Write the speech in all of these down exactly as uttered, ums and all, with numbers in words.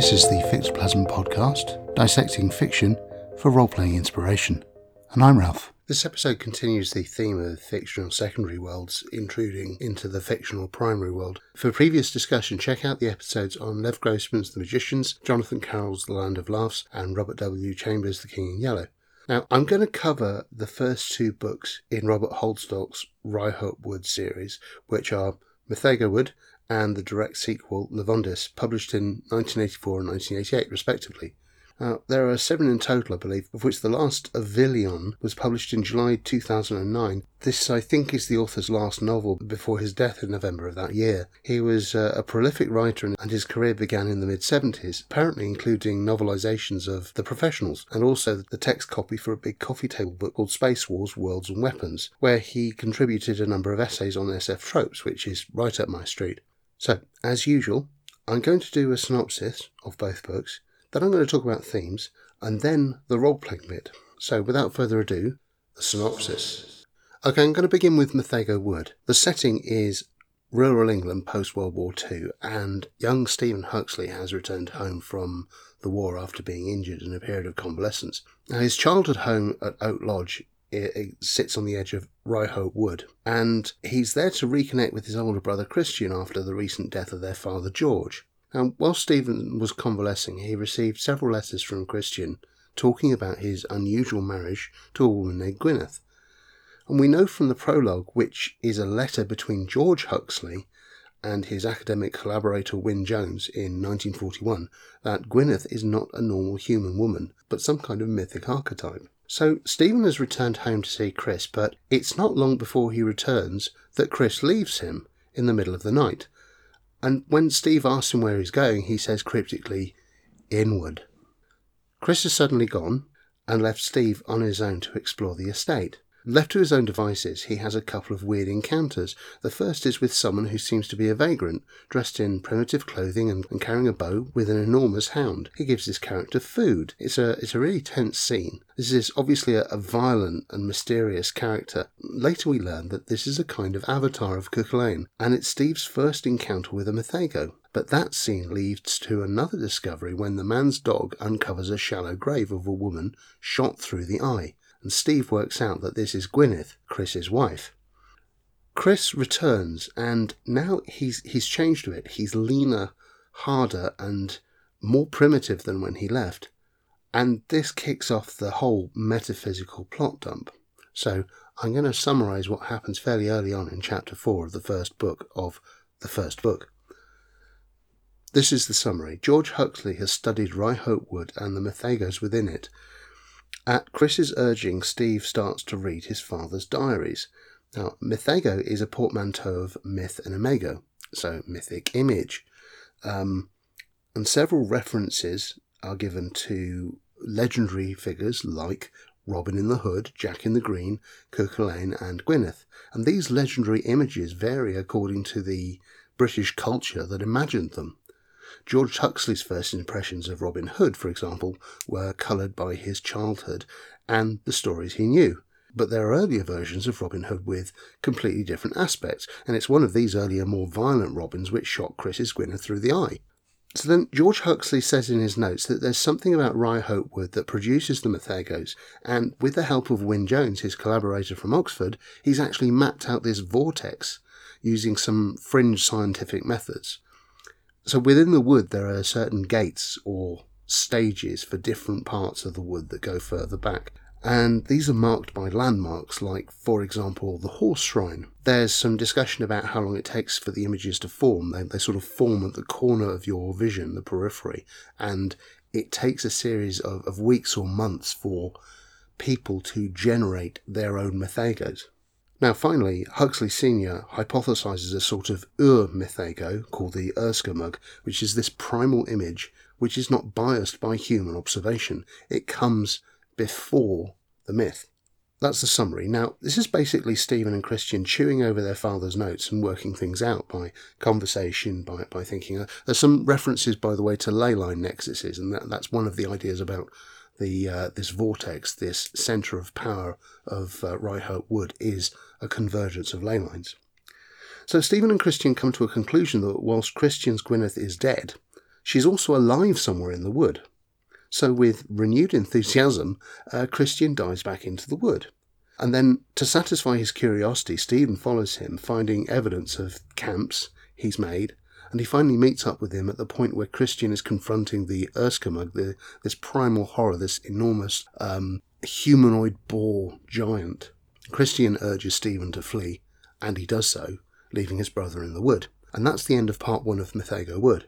This is the Fictoplasm Podcast, dissecting fiction for role-playing inspiration. And I'm Ralph. This episode continues the theme of fictional secondary worlds intruding into the fictional primary world. For previous discussion, check out the episodes on Lev Grossman's The Magicians, Jonathan Carroll's The Land of Laughs, and Robert W. Chambers' The King in Yellow. Now, I'm going to cover the first two books in Robert Holdstock's Ryhope Wood series, which are Mythago Wood and the direct sequel Lavondyss, published in nineteen eighty-four and nineteen eighty-eight, respectively. Now, there are seven in total, I believe, of which The Last Avillion was published in July two thousand nine. This, I think, is the author's last novel before his death in November of that year. He was uh, a prolific writer, and his career began in the mid-seventies, apparently including novelizations of The Professionals, and also the text copy for a big coffee table book called Space Wars, Worlds and Weapons, where he contributed a number of essays on S F tropes, which is right up my street. So, as usual, I'm going to do a synopsis of both books. Then I'm going to talk about themes, and then the role-playing bit. So, without further ado, the synopsis. Okay, I'm going to begin with Mythago Wood. The setting is rural England post-World War Two, and young Stephen Huxley has returned home from the war after being injured in a period of convalescence. Now, his childhood home at Oak Lodge It, it sits on the edge of Ryhope Wood, and he's there to reconnect with his older brother Christian after the recent death of their father George. And while Stephen was convalescing, he received several letters from Christian talking about his unusual marriage to a woman named Gwyneth. And we know from the prologue, which is a letter between George Huxley and his academic collaborator Wynne Jones in nineteen forty-one, that Gwyneth is not a normal human woman, but some kind of mythic archetype. So, Stephen has returned home to see Chris, but it's not long before he returns that Chris leaves him in the middle of the night. And when Steve asks him where he's going, he says cryptically, "Inward." Chris is suddenly gone and left Steve on his own to explore the estate. Left to his own devices, he has a couple of weird encounters. The first is with someone who seems to be a vagrant, dressed in primitive clothing and, and carrying a bow with an enormous hound. He gives his character food. It's a it's a really tense scene. This is obviously a, a violent and mysterious character. Later we learn that this is a kind of avatar of Cú Chulainn, and it's Steve's first encounter with a Mythago. But that scene leads to another discovery when the man's dog uncovers a shallow grave of a woman shot through the eye. And Steve works out that this is Gwyneth, Chris's wife. Chris returns, and now he's he's changed a bit. He's leaner, harder, and more primitive than when he left. And this kicks off the whole metaphysical plot dump. So I'm going to summarise what happens fairly early on in Chapter four of the first book of the first book. This is the summary. George Huxley has studied Ryhope Wood and the Mythagos within it. At Chris's urging, Steve starts to read his father's diaries. Now, Mythago is a portmanteau of myth and imago, so mythic image. Um, and several references are given to legendary figures like Robin in the Hood, Jack in the Green, Cú Chulainn and Gwyneth. And these legendary images vary according to the British culture that imagined them. George Huxley's first impressions of Robin Hood, for example, were coloured by his childhood and the stories he knew. But there are earlier versions of Robin Hood with completely different aspects, and it's one of these earlier, more violent Robins which shot Chris's Gwyneth through the eye. So then George Huxley says in his notes that there's something about Ryhope Wood that produces the Mythagos, and with the help of Wynne Jones, his collaborator from Oxford, he's actually mapped out this vortex using some fringe scientific methods. So within the wood there are certain gates or stages for different parts of the wood that go further back. And these are marked by landmarks like, for example, the horse shrine. There's some discussion about how long it takes for the images to form. They, they sort of form at the corner of your vision, the periphery. And it takes a series of, of weeks or months for people to generate their own Mythagos. Now, finally, Huxley Senior hypothesises a sort of ur-mythago called the Urscumug, which is this primal image which is not biased by human observation. It comes before the myth. That's the summary. Now, this is basically Stephen and Christian chewing over their father's notes and working things out by conversation, by by thinking. There's some references, by the way, to ley line nexuses, and that, that's one of the ideas about the uh, this vortex, this centre of power of uh, Ryhope Wood is a convergence of ley lines. So Stephen and Christian come to a conclusion that whilst Christian's Gwyneth is dead, She's also alive somewhere in the wood. So with renewed enthusiasm, uh, Christian dives back into the wood. And then, to satisfy his curiosity, Stephen follows him, finding evidence of camps he's made, and he finally meets up with him at the point where Christian is confronting the Urscumug, the this primal horror, this enormous um, humanoid boar giant. Christian urges Stephen to flee, and he does so, leaving his brother in the wood. And that's the end of part one of Mythago Wood.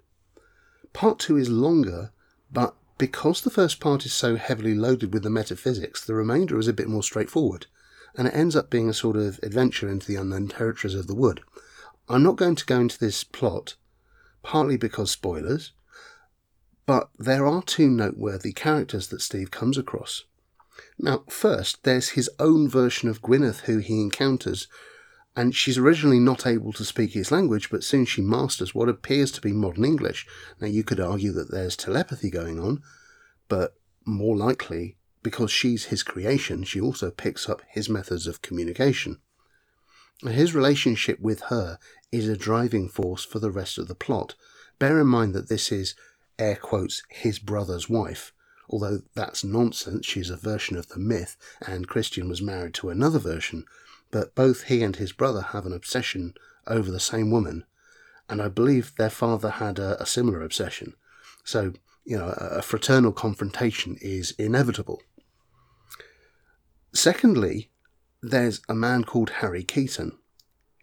Part two is longer, but because the first part is so heavily loaded with the metaphysics, the remainder is a bit more straightforward, and it ends up being a sort of adventure into the unknown territories of the wood. I'm not going to go into this plot, partly because spoilers, but there are two noteworthy characters that Steve comes across. Now, first, there's his own version of Gwyneth who he encounters, and she's originally not able to speak his language, but soon she masters what appears to be modern English. Now, you could argue that there's telepathy going on, but more likely, because she's his creation, she also picks up his methods of communication. And his relationship with her is a driving force for the rest of the plot. Bear in mind that this is, air quotes, his brother's wife. Although that's nonsense, she's a version of the myth, and Christian was married to another version, but both he and his brother have an obsession over the same woman, and I believe their father had a, a similar obsession. So, you know, a, a fraternal confrontation is inevitable. Secondly, there's a man called Harry Keaton.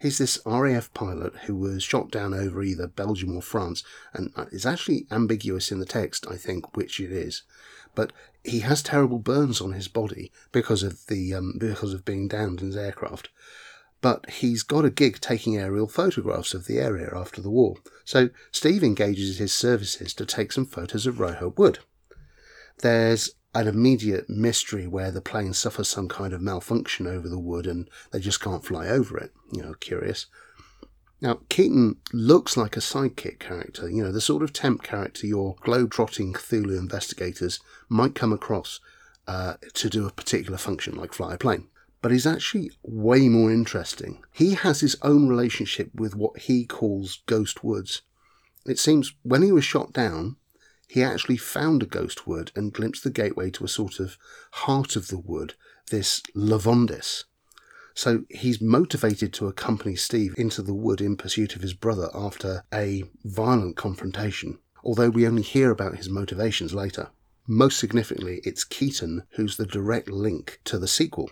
He's this R A F pilot who was shot down over either Belgium or France, and it's actually ambiguous in the text, I think, which it is. But he has terrible burns on his body because of the um, because of being downed in his aircraft. But he's got a gig taking aerial photographs of the area after the war. So Steve engages his services to take some photos of Ryhope Wood. There's an immediate mystery where the plane suffers some kind of malfunction over the wood and they just can't fly over it. You know, curious. Now, Keaton looks like a sidekick character, you know, the sort of temp character your globe-trotting Cthulhu investigators might come across uh, to do a particular function, like fly a plane. But he's actually way more interesting. He has his own relationship with what he calls ghost woods. It seems when he was shot down, he actually found a ghost wood and glimpsed the gateway to a sort of heart of the wood, this Lavondyss. So he's motivated to accompany Steve into the wood in pursuit of his brother after a violent confrontation, although we only hear about his motivations later. Most significantly, it's Keaton who's the direct link to the sequel.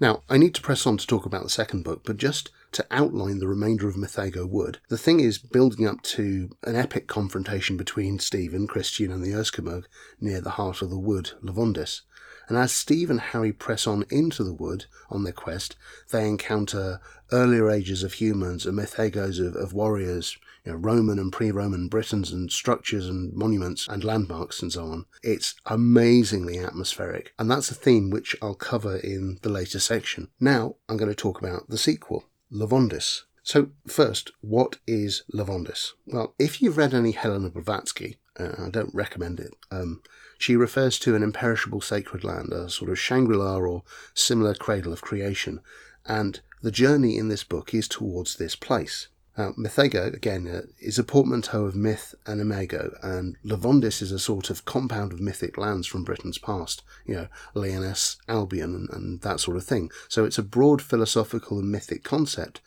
Now, I need to press on to talk about the second book, but just to outline the remainder of Mythago Wood, the thing is building up to an epic confrontation between Stephen, Christian and the Urscumug near the heart of the wood, Lavondyss. And as Steve and Harry press on into the wood on their quest, they encounter earlier ages of humans and mythagos of, of warriors, you know, Roman and pre-Roman Britons and structures and monuments and landmarks and so on. It's amazingly atmospheric, and that's a theme which I'll cover in the later section. Now I'm going to talk about the sequel, Lavondyss. So first, what is Lavondyss? Well, if you've read any Helena Blavatsky, uh, I don't recommend it, um... she refers to an imperishable sacred land, a sort of Shangri-La or similar cradle of creation, and the journey in this book is towards this place. Now, Mythago, again, uh, is a portmanteau of myth and imago, and Lavondyss is a sort of compound of mythic lands from Britain's past, you know, Lyonesse, Albion, and, and that sort of thing. So it's a broad philosophical and mythic concept,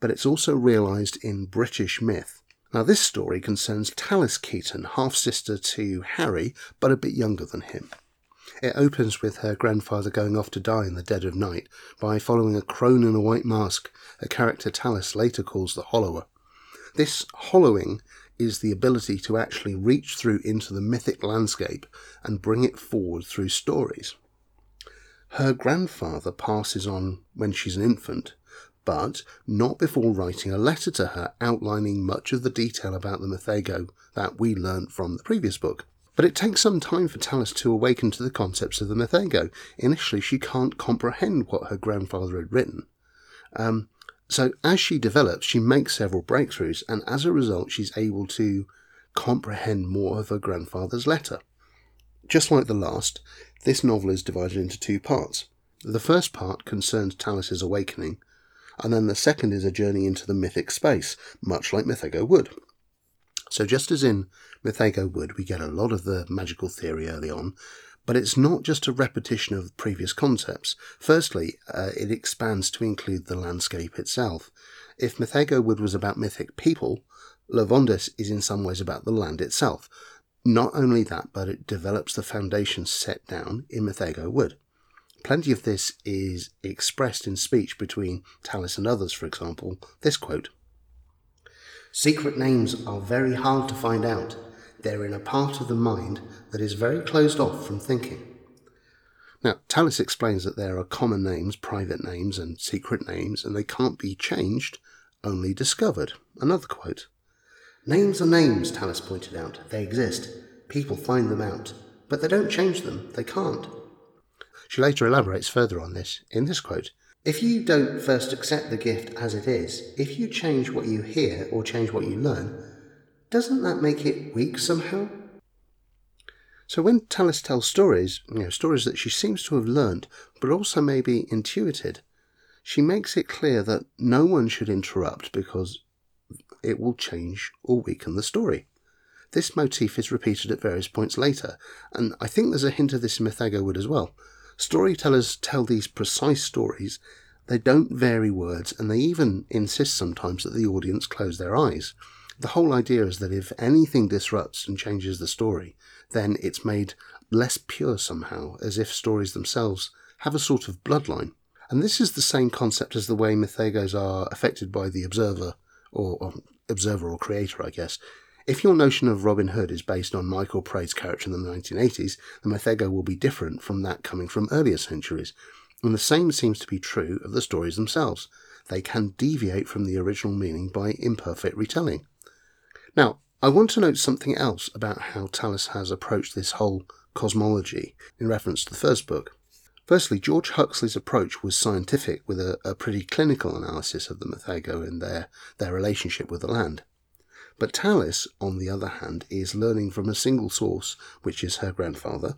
but it's also realised in British myth. Now, this story concerns Talis Keaton, half-sister to Harry, but a bit younger than him. It opens with her grandfather going off to die in the dead of night by following a crone in a white mask, a character Talis later calls the Hollower. This hollowing is the ability to actually reach through into the mythic landscape and bring it forward through stories. Her grandfather passes on when she's an infant, but not before writing a letter to her outlining much of the detail about the Mythago that we learnt from the previous book. But it takes some time for Talis to awaken to the concepts of the Mythago. Initially, she can't comprehend what her grandfather had written. Um, so as she develops, she makes several breakthroughs, and as a result, she's able to comprehend more of her grandfather's letter. Just like the last, this novel is divided into two parts. The first part concerns Talis's awakening, and then the second is a journey into the mythic space, much like Mythago Wood. So just as in Mythago Wood, we get a lot of the magical theory early on, but it's not just a repetition of previous concepts. Firstly, uh, it expands to include the landscape itself. If Mythago Wood was about mythic people, Lavondyss is in some ways about the land itself. Not only that, but it develops the foundations set down in Mythago Wood. Plenty of this is expressed in speech between Talis and others, for example, this quote. "Secret names are very hard to find out. They're in a part of the mind that is very closed off from thinking." Now, Talis explains that there are common names, private names, and secret names, and they can't be changed, only discovered. Another quote. "Names are names," Talis pointed out. "They exist. People find them out. But they don't change them. They can't." She later elaborates further on this in this quote. "If you don't first accept the gift as it is, if you change what you hear or change what you learn, doesn't that make it weak somehow?" So when Talis tells stories, you know, stories that she seems to have learned, but also maybe intuited, she makes it clear that no one should interrupt because it will change or weaken the story. This motif is repeated at various points later, and I think there's a hint of this in Mythago Wood as well. Storytellers tell these precise stories, they don't vary words, and they even insist sometimes that the audience close their eyes. The whole idea is that if anything disrupts and changes the story, then it's made less pure somehow, as if stories themselves have a sort of bloodline. And this is the same concept as the way mythagos are affected by the observer, or, or observer or creator, I guess. If your notion of Robin Hood is based on Michael Praed's character in the nineteen eighties, the Mythago will be different from that coming from earlier centuries. And the same seems to be true of the stories themselves. They can deviate from the original meaning by imperfect retelling. Now, I want to note something else about how Talis has approached this whole cosmology in reference to the first book. Firstly, George Huxley's approach was scientific, with a, a pretty clinical analysis of the Mythago and their, their relationship with the land. But Talis, on the other hand, is learning from a single source, which is her grandfather,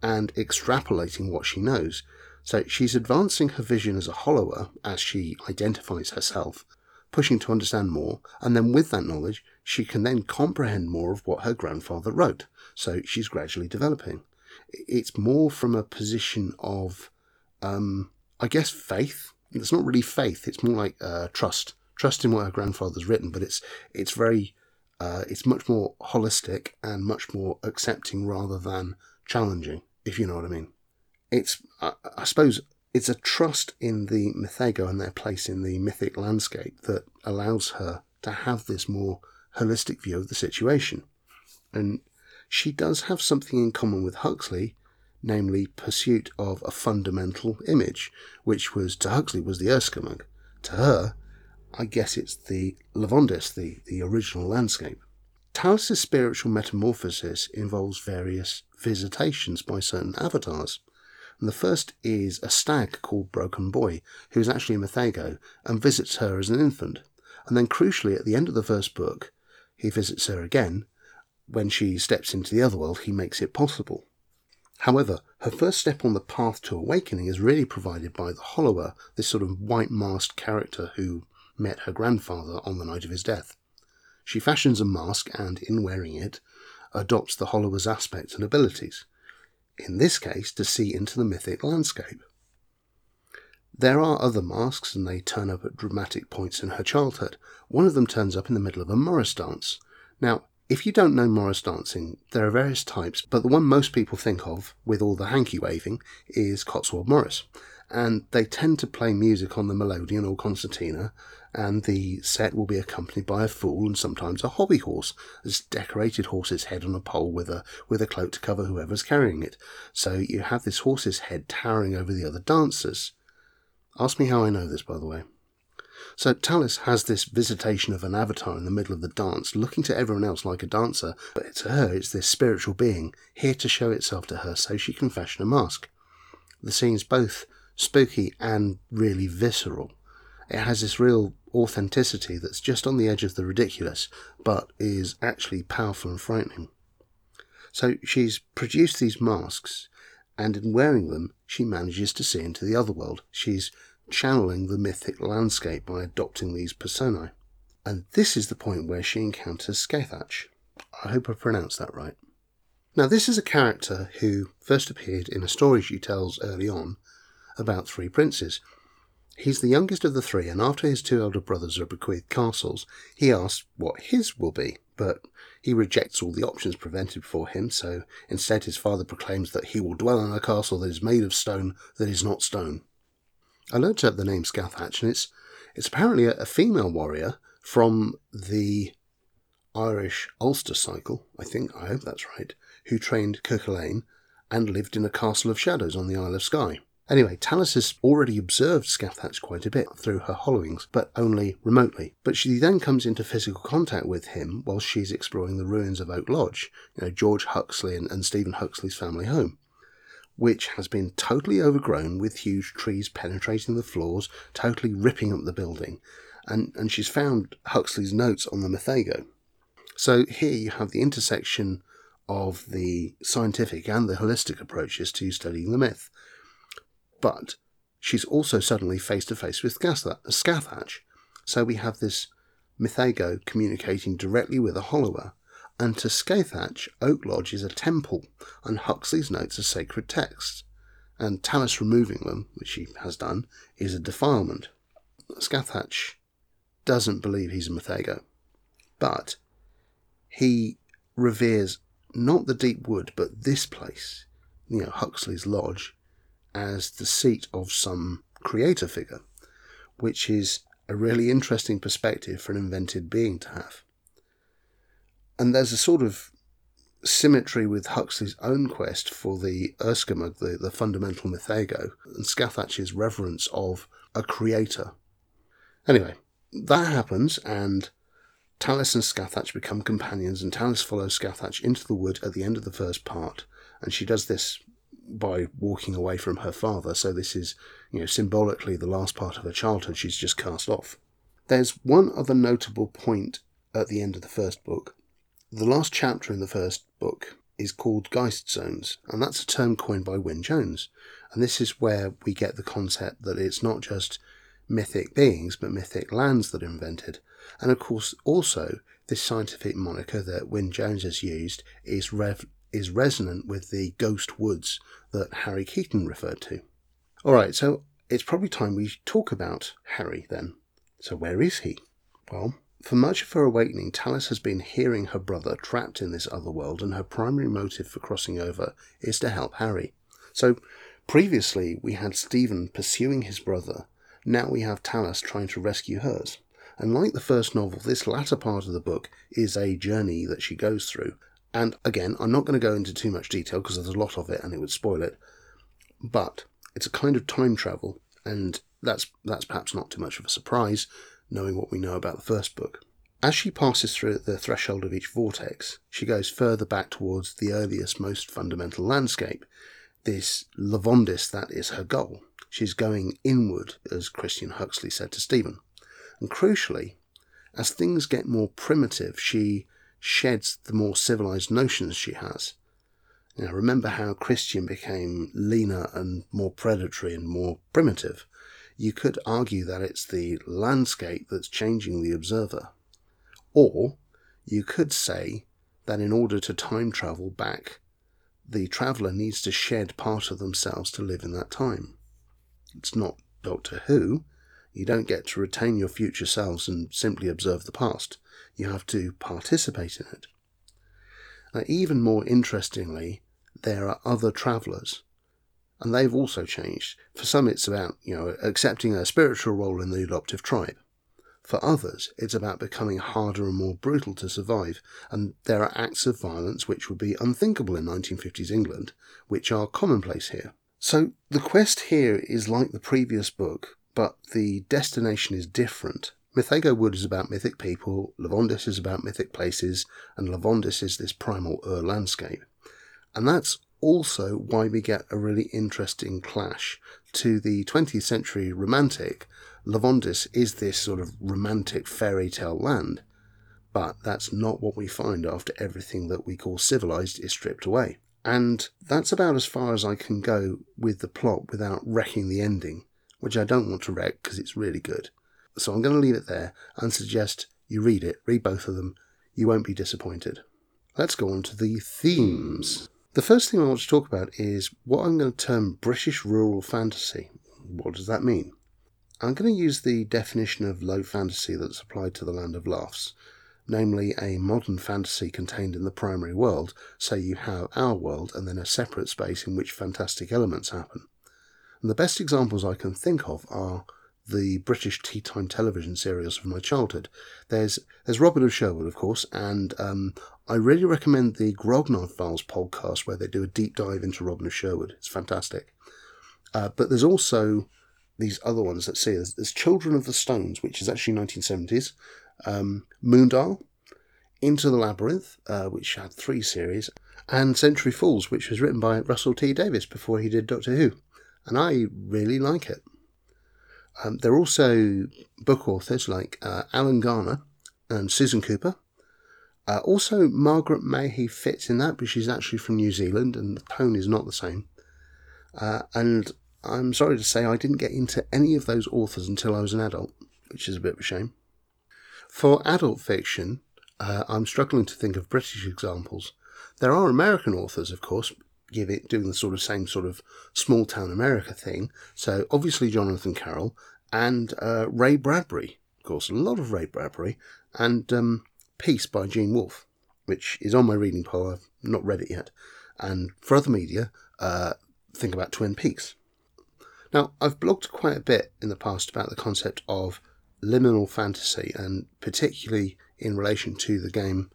and extrapolating what she knows. So she's advancing her vision as a Hollower, as she identifies herself, pushing to understand more, and then with that knowledge, she can then comprehend more of what her grandfather wrote. So she's gradually developing. It's more from a position of, um, I guess, faith. It's not really faith, it's more like uh, trust. Trust in what her grandfather's written, but it's it's very uh, it's much more holistic and much more accepting rather than challenging, if you know what I mean. It's I, I suppose it's a trust in the Mythago and their place in the mythic landscape that allows her to have this more holistic view of the situation. And she does have something in common with Huxley, namely pursuit of a fundamental image, which was to Huxley was the Urscumug, to her, I guess it's the Lavondyss, the, the original landscape. Talis's spiritual metamorphosis involves various visitations by certain avatars. And the first is a stag called Broken Boy, who is actually a Mythago, and visits her as an infant. And then crucially, at the end of the first book, he visits her again. When she steps into the other world, he makes it possible. However, her first step on the path to awakening is really provided by the Hollower, this sort of white-masked character who met her grandfather on the night of his death. She fashions a mask and, in wearing it, adopts the Hollower's aspects and abilities, in this case to see into the mythic landscape. There are other masks and they turn up at dramatic points in her childhood. One of them turns up in the middle of a Morris dance. Now, if you don't know Morris dancing, there are various types, but the one most people think of, with all the hanky waving, is Cotswold Morris. And they tend to play music on the melodeon or concertina, and the set will be accompanied by a fool and sometimes a hobby horse, this decorated horse's head on a pole with a with a cloak to cover whoever's carrying it. So you have this horse's head towering over the other dancers. Ask me how I know this, by the way. So Talis has this visitation of an avatar in the middle of the dance, looking to everyone else like a dancer, but to her it's this spiritual being, here to show itself to her so she can fashion a mask. The scene's both spooky and really visceral. It has this real authenticity that's just on the edge of the ridiculous, but is actually powerful and frightening. So she's produced these masks, and in wearing them, she manages to see into the other world. She's channeling the mythic landscape by adopting these personae. and this is the point where she encounters Scathach. I hope I pronounced that right. Now, this is a character who first appeared in a story she tells early on about three princes. He's the youngest of the three, and after his two elder brothers are bequeathed castles, he asks what his will be, but he rejects all the options presented for him, so instead his father proclaims that he will dwell in a castle that is made of stone that is not stone. I looked up the name Scathach, and it's, it's apparently a, a female warrior from the Irish Ulster cycle, I think, I hope that's right, who trained Cú Chulainn and lived in a castle of shadows on the Isle of Skye. Anyway, Talis has already observed Scathach quite a bit through her hollowings, but only remotely. But she then comes into physical contact with him while she's exploring the ruins of Oak Lodge, you know, George Huxley and, and Stephen Huxley's family home, which has been totally overgrown with huge trees penetrating the floors, totally ripping up the building. And, and she's found Huxley's notes on the Mythago. So here you have the intersection of the scientific and the holistic approaches to studying the myth. But she's also suddenly face-to-face with Scathach. So we have this Mythago communicating directly with a Hollower. And to Scathach, Oak Lodge is a temple, and Huxley's notes are sacred texts. And Talis removing them, which she has done, is a defilement. Scathach doesn't believe he's a Mythago, but he reveres not the deep wood, but this place, you know, Huxley's Lodge, as the seat of some creator figure, which is a really interesting perspective for an invented being to have. And there's a sort of symmetry with Huxley's own quest for the Urscumug, the, the fundamental Mythago, and Scathach's reverence of a creator. Anyway, that happens, and Talis and Scathach become companions, and Talis follows Scathach into the wood at the end of the first part, and she does this by walking away from her father, so this is, you know, symbolically the last part of her childhood she's just cast off. There's one other notable point at the end of the first book. The last chapter in the first book is called Geist Zones, and that's a term coined by Wynne Jones, and this is where we get the concept that it's not just mythic beings, but mythic lands that are invented. And of course, also, this scientific moniker that Wynne Jones has used is rev. is resonant with the ghost woods that Harry Keaton referred to. All right, so it's probably time we talk about Harry then. So where is he? Well, for much of her awakening, Talis has been hearing her brother trapped in this other world, and her primary motive for crossing over is to help Harry. So previously we had Stephen pursuing his brother. Now we have Talis trying to rescue hers. And like the first novel, this latter part of the book is a journey that she goes through. And again, I'm not going to go into too much detail because there's a lot of it and it would spoil it. But it's a kind of time travel, and that's that's perhaps not too much of a surprise, knowing what we know about the first book. As she passes through the threshold of each vortex, she goes further back towards the earliest, most fundamental landscape. This Lavondyss, that is her goal. She's going inward, as Christian Huxley said to Stephen. And crucially, as things get more primitive, she sheds the more civilized notions she has. Now, remember how Christian became leaner and more predatory and more primitive. You could argue that it's the landscape that's changing the observer. Or you could say that in order to time travel back, the traveller needs to shed part of themselves to live in that time. It's not Doctor Who. You don't get to retain your future selves and simply observe the past. You have to participate in it. Now, even more interestingly, there are other travellers, and they've also changed. For some, it's about, you know, accepting a spiritual role in the adoptive tribe. For others, it's about becoming harder and more brutal to survive, and there are acts of violence which would be unthinkable in nineteen fifties England, which are commonplace here. So the quest here is like the previous book, but the destination is different. Mythago Wood is about mythic people, Lavondyss is about mythic places, and Lavondyss is this primal Ur landscape. And that's also why we get a really interesting clash to the twentieth century romantic. Lavondyss is this sort of romantic fairy tale land, but that's not what we find after everything that we call civilized is stripped away. And that's about as far as I can go with the plot without wrecking the ending, which I don't want to wreck because it's really good. So I'm going to leave it there and suggest You read it, read both of them, you won't be disappointed. Let's go on to the themes. The first thing I want to talk about is what I'm going to term British rural fantasy. What does that mean? I'm going to use the definition of low fantasy that's applied to The Land of Laughs, namely a modern fantasy contained in the primary world, so you have our world and then a separate space in which fantastic elements happen. And the best examples I can think of are the British tea time television serials of my childhood. There's there's Robin of Sherwood, of course, and um, I really recommend the Grognard Files podcast where they do a deep dive into Robin of Sherwood. It's fantastic. Uh, but there's also these other ones. Let's see, there's, there's Children of the Stones, which is actually nineteen seventies, um, Moondial, Into the Labyrinth, uh, which had three series, and Century Falls, which was written by Russell T Davies before he did Doctor Who. And I really like it. Um, there are also book authors like uh, Alan Garner and Susan Cooper. Uh, also, Margaret Mayhew fits in that, but she's actually from New Zealand, and the tone is not the same. Uh, and I'm sorry to say I didn't get into any of those authors until I was an adult, which is a bit of a shame. For adult fiction, uh, I'm struggling to think of British examples. There are American authors, of course, give it doing the sort of same sort of small town America thing. So obviously Jonathan Carroll and uh, Ray Bradbury, of course, a lot of Ray Bradbury, and um, Peace by Gene Wolfe, which is on my reading pile. I've not read it yet. And for other media, uh, think about Twin Peaks. Now, I've blogged quite a bit in the past about the concept of liminal fantasy, and particularly in relation to the game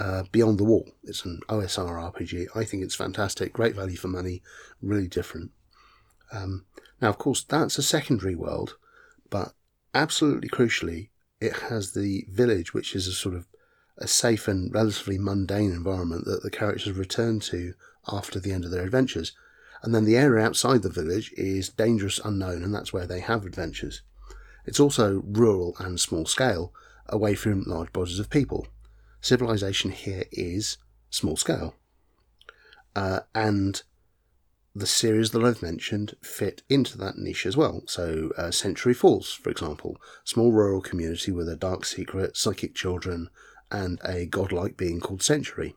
Uh, Beyond the Wall. It's an O S R R P G. I think it's fantastic, great value for money, really different. Um, now, of course, that's a secondary world, but absolutely crucially, it has the village, which is a sort of a safe and relatively mundane environment that the characters return to after the end of their adventures. And then the area outside the village is dangerous unknown, and that's where they have adventures. It's also rural and small scale, away from large bodies of people. Civilization here is small scale. Uh, and the series that I've mentioned fit into that niche as well. So uh, Century Falls, for example, small rural community with a dark secret, psychic children, and a godlike being called Century.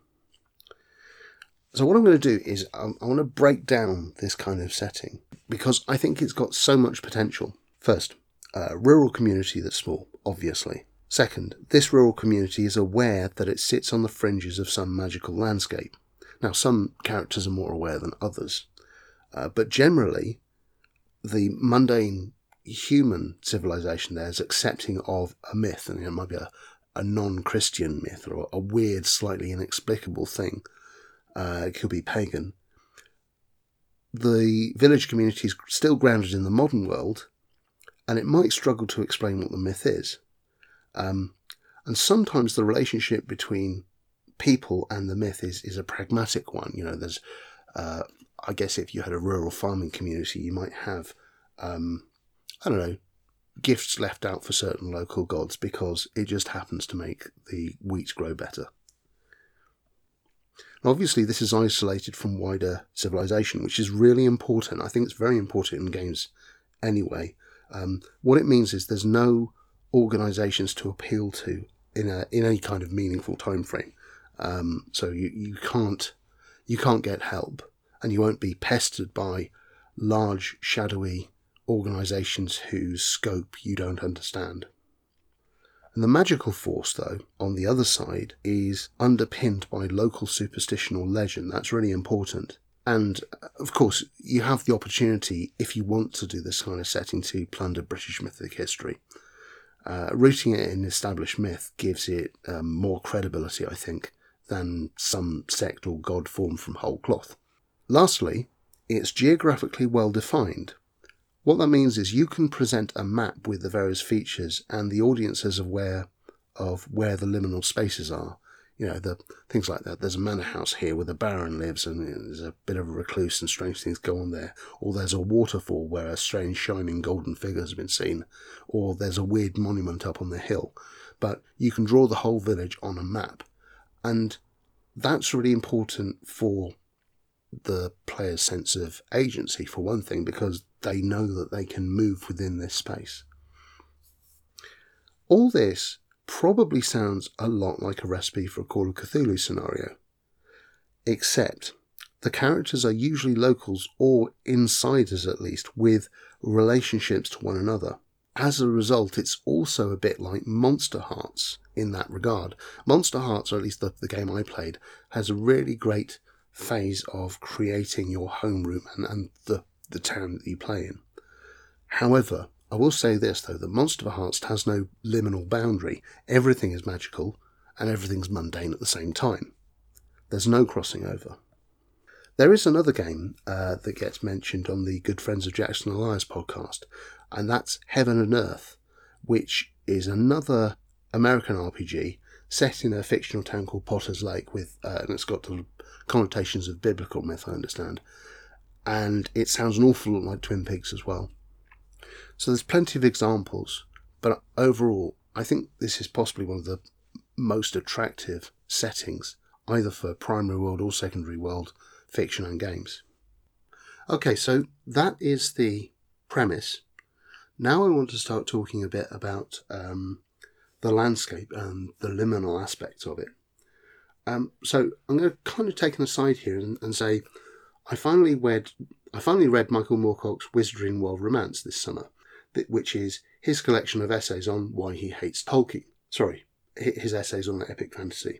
So what I'm going to do is um, I want to break down this kind of setting because I think it's got so much potential. First, a rural community that's small, obviously. Second, this rural community is aware that it sits on the fringes of some magical landscape. Now, some characters are more aware than others, uh, but generally, the mundane human civilization there is accepting of a myth, and it might be a, a non-Christian myth or a weird, slightly inexplicable thing. Uh, it could be pagan. The village community is still grounded in the modern world, and it might struggle to explain what the myth is. Um, and sometimes the relationship between people and the myth is, is a pragmatic one. You know, there's, uh, I guess if you had a rural farming community, you might have, um, I don't know, gifts left out for certain local gods because it just happens to make the wheat grow better. Now, obviously, this is isolated from wider civilization, which is really important. I think it's very important in games anyway. Um, what it means is there's no organisations to appeal to in a in any kind of meaningful time frame, um, so you, you can't you can't get help, and you won't be pestered by large shadowy organisations whose scope you don't understand. And the magical force, though, on the other side, is underpinned by local superstition or legend. That's really important. And of course, you have the opportunity, if you want to do this kind of setting, to plunder British mythic history. Uh, rooting it in established myth gives it um, more credibility, I think, than some sect or god formed from whole cloth. Lastly, it's geographically well defined. What that means is you can present a map with the various features, and the audience is aware of where the liminal spaces are. You know, the things like that. There's a manor house here where the baron lives, and there's a bit of a recluse, and strange things go on there. Or there's a waterfall where a strange shining golden figure has been seen. Or there's a weird monument up on the hill. But you can draw the whole village on a map, and that's really important for the player's sense of agency, for one thing, because they know that they can move within this space. All this probably sounds a lot like a recipe for a Call of Cthulhu scenario. Except the characters are usually locals or insiders at least, with relationships to one another. As a result, it's also a bit like Monster Hearts in that regard. Monster Hearts, or at least the, the game I played, has a really great phase of creating your homeroom and, and the, the town that you play in. However, I will say this though, that Monster Hearts has no liminal boundary. Everything is magical and everything's mundane at the same time. There's no crossing over. There is another game uh, that gets mentioned on the Good Friends of Jackson Elias podcast, and that's Heaven and Earth, which is another American R P G set in a fictional town called Potter's Lake, with uh, and it's got the connotations of biblical myth, I understand. And it sounds an awful lot like Twin Peaks as well. So there's plenty of examples, but overall, I think this is possibly one of the most attractive settings, either for primary world or secondary world fiction and games. Okay, so that is the premise. Now I want to start talking a bit about um, the landscape and the liminal aspects of it. Um, so I'm going to kind of take an aside here and, and say I finally read I finally read Michael Moorcock's Wizarding World Romance this summer, which is his collection of essays on why he hates Tolkien. Sorry, his essays on epic fantasy.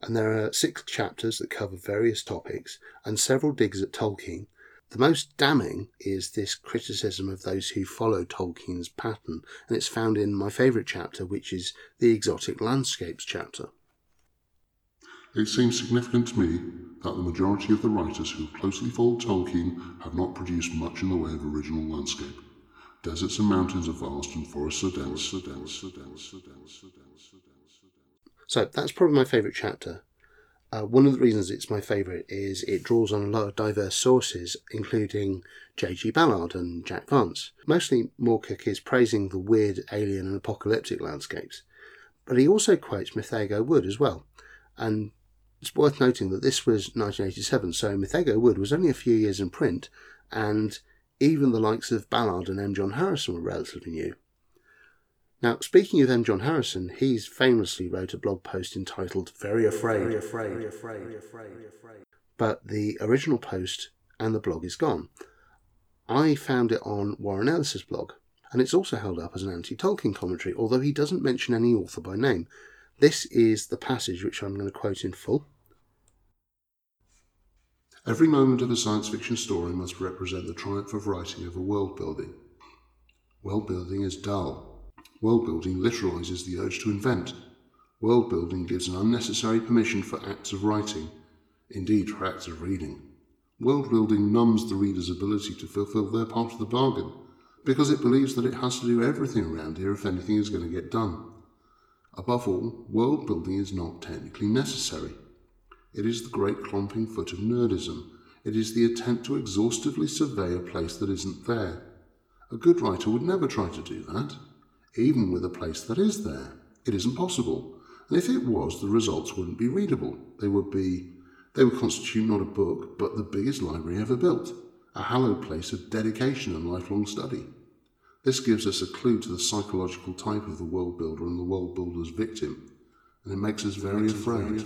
And there are six chapters that cover various topics and several digs at Tolkien. The most damning is this criticism of those who follow Tolkien's pattern, and it's found in my favourite chapter, which is the Exotic Landscapes chapter. It seems significant to me that the majority of the writers who closely followed Tolkien have not produced much in the way of original landscape. Deserts and mountains are vast and forests are dense. So that's probably my favourite chapter. Uh, one of the reasons it's my favourite is it draws on a lot of diverse sources, including J G Ballard and Jack Vance. Mostly Moorcock is praising the weird, alien and apocalyptic landscapes, but he also quotes Mythago Wood as well. And it's worth noting that this was nineteen eighty-seven, so Mythago Wood was only a few years in print, and even the likes of Ballard and M. John Harrison were relatively new. Now, speaking of M. John Harrison, he's famously wrote a blog post entitled Very Afraid, Very Afraid, Very Afraid, Very Afraid, Very Afraid. But the original post and the blog is gone. I found it on Warren Ellis's blog, and it's also held up as an anti-Tolkien commentary, although he doesn't mention any author by name. This is the passage which I'm going to quote in full. Every moment of a science fiction story must represent the triumph of writing over world building. World building is dull. World building literalises the urge to invent. World building gives an unnecessary permission for acts of writing, indeed for acts of reading. World building numbs the reader's ability to fulfil their part of the bargain, because it believes that it has to do everything around here if anything is going to get done. Above all, world building is not technically necessary. It is the great clomping foot of nerdism. It is the attempt to exhaustively survey a place that isn't there. A good writer would never try to do that. Even with a place that is there, it isn't possible, and if it was, the results wouldn't be readable. They would be, they would constitute not a book, but the biggest library ever built, a hallowed place of dedication and lifelong study. This gives us a clue to the psychological type of the world builder and the world builder's victim, and it makes us very afraid.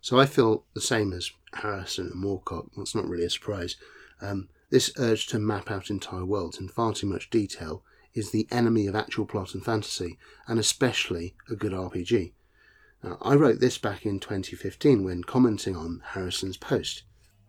So I feel the same as Harrison and Moorcock. Well, it's not really a surprise. Um, This urge to map out entire worlds in far too much detail is the enemy of actual plot and fantasy, and especially a good R P G. Now, I wrote this back in twenty fifteen when commenting on Harrison's post.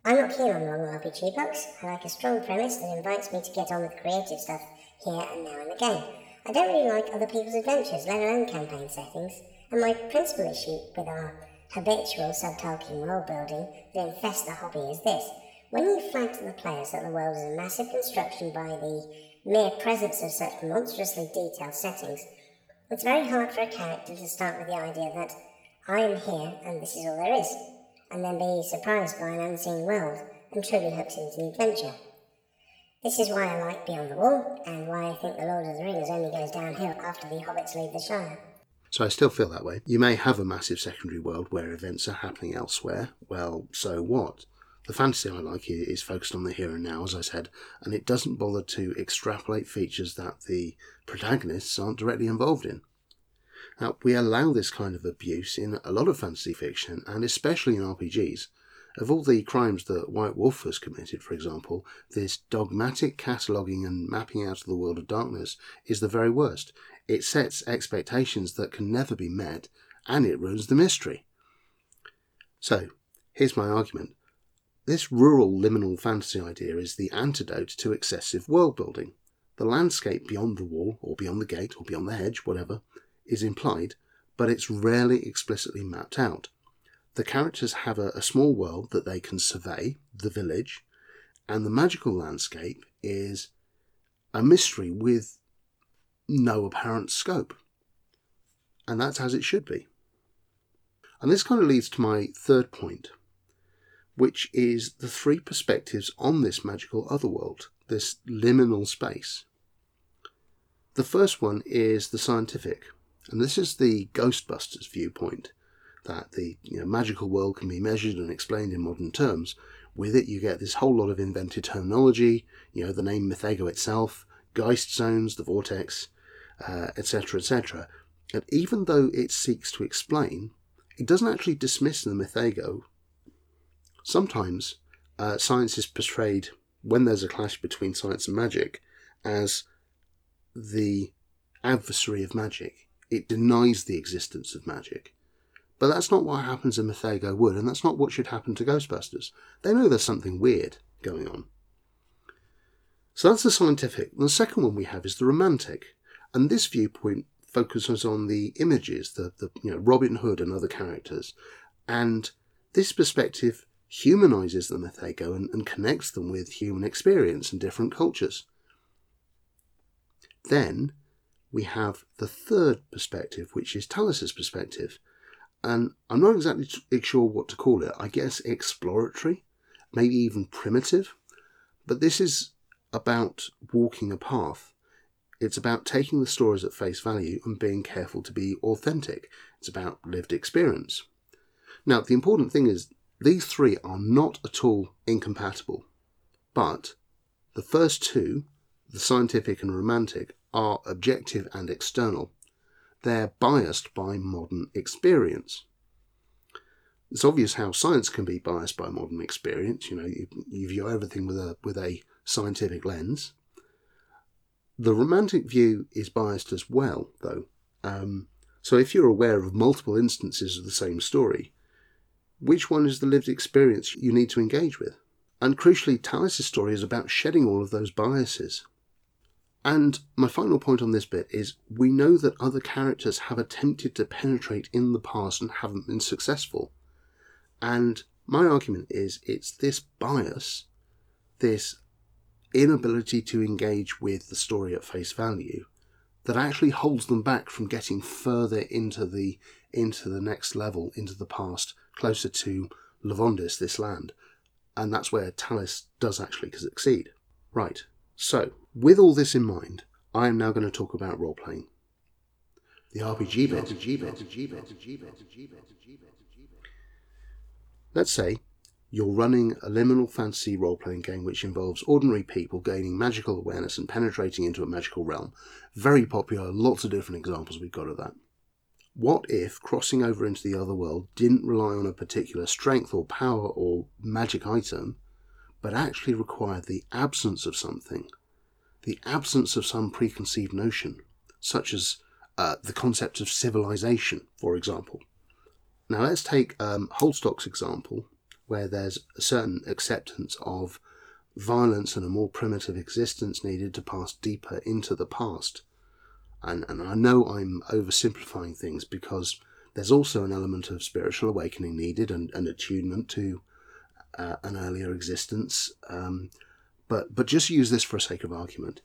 I'm not keen on long R P G books. I like a strong premise that invites me to get on with creative stuff here and now in the game. I don't really like other people's adventures, let alone campaign settings, and my principal issue with our habitual sub-Tolkien world building that infests the hobby is this. When you flag to the players that the world is a massive construction by the mere presence of such monstrously detailed settings, it's very hard for a character to start with the idea that I am here and this is all there is, and then be surprised by an unseen world and truly hooked into the adventure. This is why I like Beyond the Wall, and why I think The Lord of the Rings only goes downhill after the hobbits leave the Shire. So I still feel that way. You may have a massive secondary world where events are happening elsewhere. Well, so what? The fantasy I like is focused on the here and now, as I said, and it doesn't bother to extrapolate features that the protagonists aren't directly involved in. Now, we allow this kind of abuse in a lot of fantasy fiction, and especially in R P Gs. Of all the crimes that White Wolf has committed, for example, this dogmatic cataloguing and mapping out of the world of darkness is the very worst. It sets expectations that can never be met, and it ruins the mystery. So, here's my argument. This rural liminal fantasy idea is the antidote to excessive world building. The landscape beyond the wall, or beyond the gate, or beyond the hedge, whatever, is implied, but it's rarely explicitly mapped out. The characters have a, a small world that they can survey, the village, and the magical landscape is a mystery with no apparent scope. And that's as it should be. And this kind of leads to my third point, which is the three perspectives on this magical otherworld, this liminal space. The first one is the scientific, and this is the Ghostbusters viewpoint, that the you know, magical world can be measured and explained in modern terms. With it, you get this whole lot of invented terminology, you know, the name Mythago itself, Geist Zones, the Vortex, et cetera, et cetera. And even though it seeks to explain, it doesn't actually dismiss the Mythago. Sometimes uh, science is portrayed, when there's a clash between science and magic, as the adversary of magic. It denies the existence of magic. But that's not what happens in Mythago Wood, and that's not what should happen to Ghostbusters. They know there's something weird going on. So that's the scientific. And the second one we have is the romantic. And this viewpoint focuses on the images, the, the you know, Robin Hood and other characters. And this perspective humanises the Mythago and, and connects them with human experience and different cultures. Then we have the third perspective, which is Talis's perspective. And I'm not exactly sure what to call it. I guess exploratory, maybe even primitive. But this is about walking a path. It's about taking the stories at face value and being careful to be authentic. It's about lived experience. Now, the important thing is these three are not at all incompatible. But the first two, the scientific and romantic, are objective and external. They're biased by modern experience. It's obvious how science can be biased by modern experience. You know, you, you view everything with a with a scientific lens. The romantic view is biased as well, though. Um, so if you're aware of multiple instances of the same story, which one is the lived experience you need to engage with? And crucially, Talis's story is about shedding all of those biases. And my final point on this bit is we know that other characters have attempted to penetrate in the past and haven't been successful. And my argument is it's this bias, this inability to engage with the story at face value, that actually holds them back from getting further into the into the next level, into the past, closer to Lavondyss, this land. And that's where Talis does actually succeed. Right, so... with all this in mind, I am now going to talk about role-playing. The R P G bit. Let's say you're running a liminal fantasy role-playing game which involves ordinary people gaining magical awareness and penetrating into a magical realm. Very popular, lots of different examples we've got of that. What if crossing over into the other world didn't rely on a particular strength or power or magic item, but actually required the absence of something? The absence of some preconceived notion, such as uh, the concept of civilization, for example. Now let's take um, Holdstock's example, where there's a certain acceptance of violence and a more primitive existence needed to pass deeper into the past. And, and I know I'm oversimplifying things because there's also an element of spiritual awakening needed and, and attunement to uh, an earlier existence, um, But, but just use this for the sake of argument.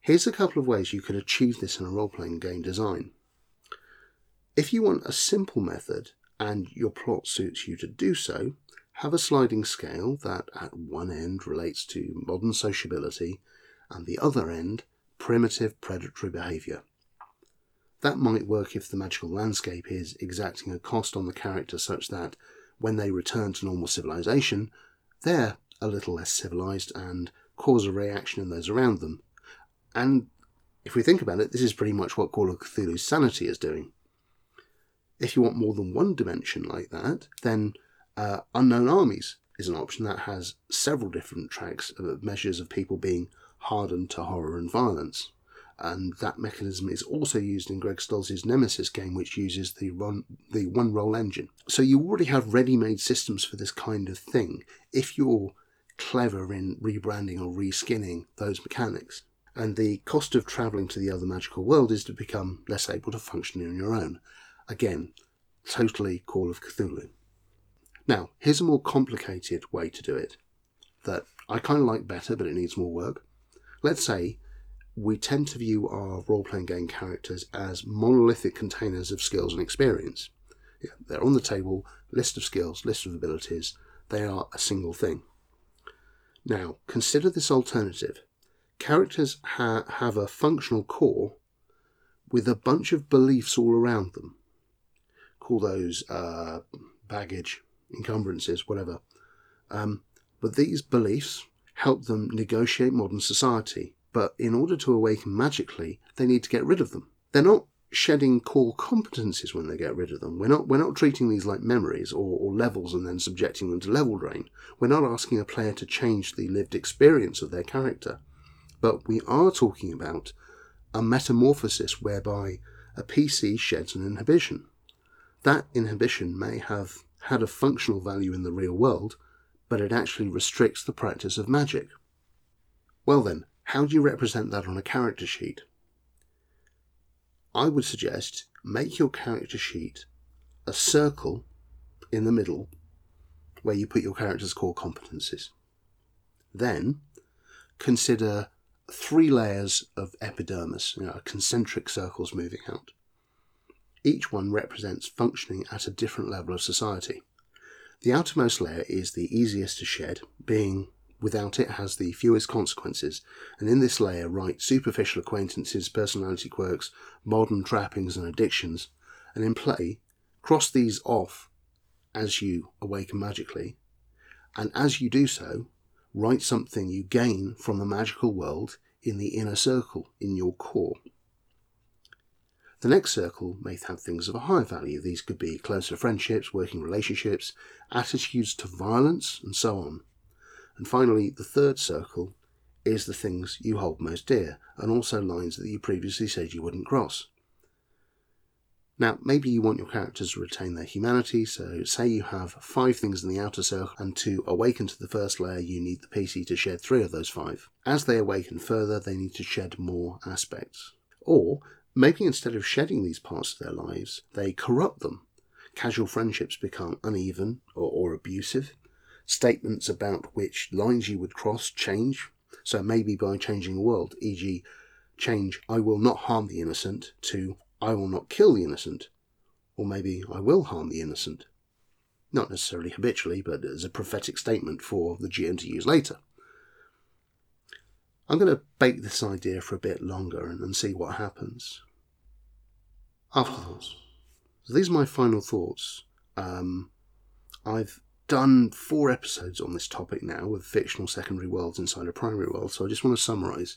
Here's a couple of ways you could achieve this in a role-playing game design. If you want a simple method, and your plot suits you to do so, have a sliding scale that at one end relates to modern sociability, and the other end, primitive predatory behaviour. That might work if the magical landscape is exacting a cost on the character such that, when they return to normal civilization, They're a little less civilised and cause a reaction in those around them. And if we think about it, this is pretty much what Call of Cthulhu's Sanity is doing. If you want more than one dimension like that, then uh, Unknown Armies is an option that has several different tracks of measures of people being hardened to horror and violence. And that mechanism is also used in Greg Stolz's Nemesis game, which uses the, run, the one-roll engine. So you already have ready-made systems for this kind of thing, if you're clever in rebranding or reskinning those mechanics. And the cost of travelling to the other magical world is to become less able to function on your own. Again, totally Call of Cthulhu. Now, here's a more complicated way to do it, that I kind of like better, but it needs more work. Let's say we tend to view our role-playing game characters as monolithic containers of skills and experience. Yeah, they're on the table, list of skills, list of abilities. They are a single thing. Now, consider this alternative. Characters ha- have a functional core with a bunch of beliefs all around them. Call those uh, baggage, encumbrances, whatever. Um, but these beliefs help them negotiate modern society. But in order to awaken magically, they need to get rid of them. They're not shedding core competencies when they get rid of them. We're not, we're not treating these like memories or, or levels and then subjecting them to level drain. We're not asking a player to change the lived experience of their character. But we are talking about a metamorphosis whereby a P C sheds an inhibition. That inhibition may have had a functional value in the real world, but it actually restricts the practice of magic. Well then, how do you represent that on a character sheet? I would suggest make your character sheet a circle in the middle where you put your character's core competencies. Then consider three layers of epidermis, you know, concentric circles moving out. Each one represents functioning at a different level of society. The outermost layer is the easiest to shed, being without it has the fewest consequences, and in this layer write superficial acquaintances, personality quirks, modern trappings and addictions, and in play, cross these off as you awaken magically, and as you do so, write something you gain from the magical world in the inner circle, in your core. The next circle may have things of a higher value. These could be closer friendships, working relationships, attitudes to violence, and so on. And finally, the third circle is the things you hold most dear, and also lines that you previously said you wouldn't cross. Now, maybe you want your characters to retain their humanity, so say you have five things in the outer circle, and to awaken to the first layer, you need the P C to shed three of those five. As they awaken further, they need to shed more aspects. Or maybe instead of shedding these parts of their lives, they corrupt them. Casual friendships become uneven or, or abusive. Statements about which lines you would cross change, so maybe by changing the world, for example change I will not harm the innocent to I will not kill the innocent, or maybe I will harm the innocent. Not necessarily habitually, but as a prophetic statement for the G M to use later. I'm going to bake this idea for a bit longer and, and see what happens. Afterthoughts. So these are my final thoughts. Um, I've done four episodes on this topic now with fictional secondary worlds inside a primary world, so I just want to summarise.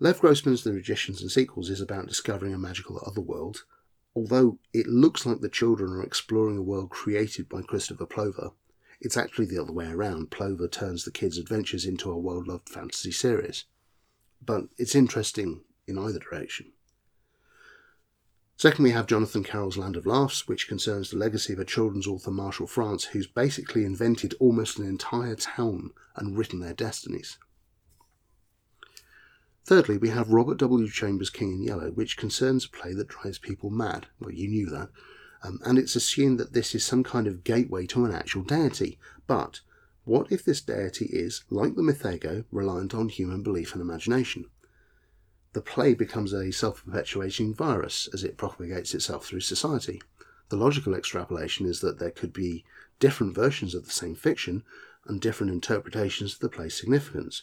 Lev Grossman's The Magicians and Sequels is about discovering a magical otherworld. Although it looks like the children are exploring a world created by Christopher Plover, it's actually the other way around. Plover turns the kids' adventures into a world-loved fantasy series. But it's interesting in either direction. Second, we have Jonathan Carroll's Land of Laughs, which concerns the legacy of a children's author, Marshall France, who's basically invented almost an entire town and written their destinies. Thirdly, we have Robert W. Chambers' King in Yellow, which concerns a play that drives people mad. Well, you knew that. Um, and it's assumed that this is some kind of gateway to an actual deity. But what if this deity is, like the Mythago, reliant on human belief and imagination? The play becomes a self-perpetuating virus as it propagates itself through society. The logical extrapolation is that there could be different versions of the same fiction and different interpretations of the play's significance.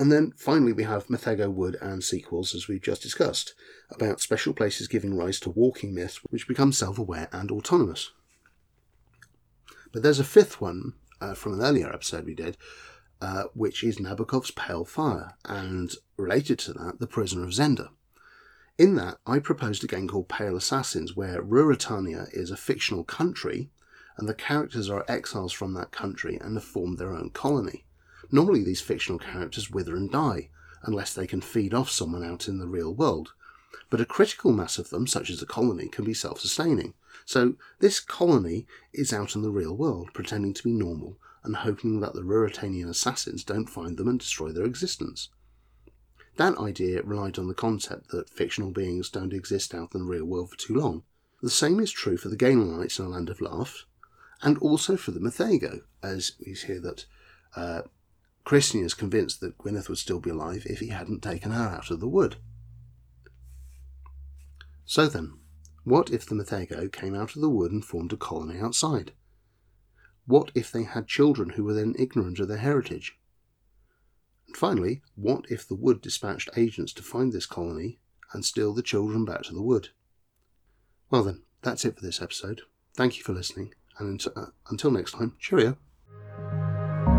And then finally we have Mythago Wood and sequels, as we've just discussed, about special places giving rise to walking myths which become self-aware and autonomous. But there's a fifth one uh, from an earlier episode we did, uh, which is Nabokov's Pale Fire, and related to that, The Prisoner of Zenda. In that, I proposed a game called Pale Assassins, where Ruritania is a fictional country, and the characters are exiles from that country and have formed their own colony. Normally, these fictional characters wither and die, unless they can feed off someone out in the real world. But a critical mass of them, such as a colony, can be self-sustaining. So this colony is out in the real world, pretending to be normal, and hoping that the Ruritanian assassins don't find them and destroy their existence. That idea relied on the concept that fictional beings don't exist out in the real world for too long. The same is true for the Gaelenites in A Land of Laughs, and also for the Mythago, as we hear that uh, Christian is convinced that Gwyneth would still be alive if he hadn't taken her out of the wood. So then, what if the Mythago came out of the wood and formed a colony outside? What if they had children who were then ignorant of their heritage? And finally, what if the wood dispatched agents to find this colony and steal the children back to the wood? Well then, that's it for this episode. Thank you for listening, and until next time, cheerio.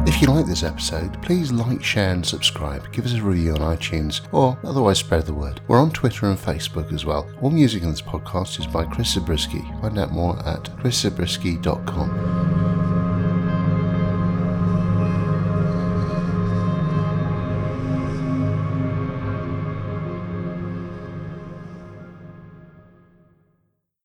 If you like this episode, please like, share and subscribe. Give us a review on iTunes, or otherwise spread the word. We're on Twitter and Facebook as well. All music in this podcast is by Chris Zabriskie. Find out more at chris zabriskie dot com.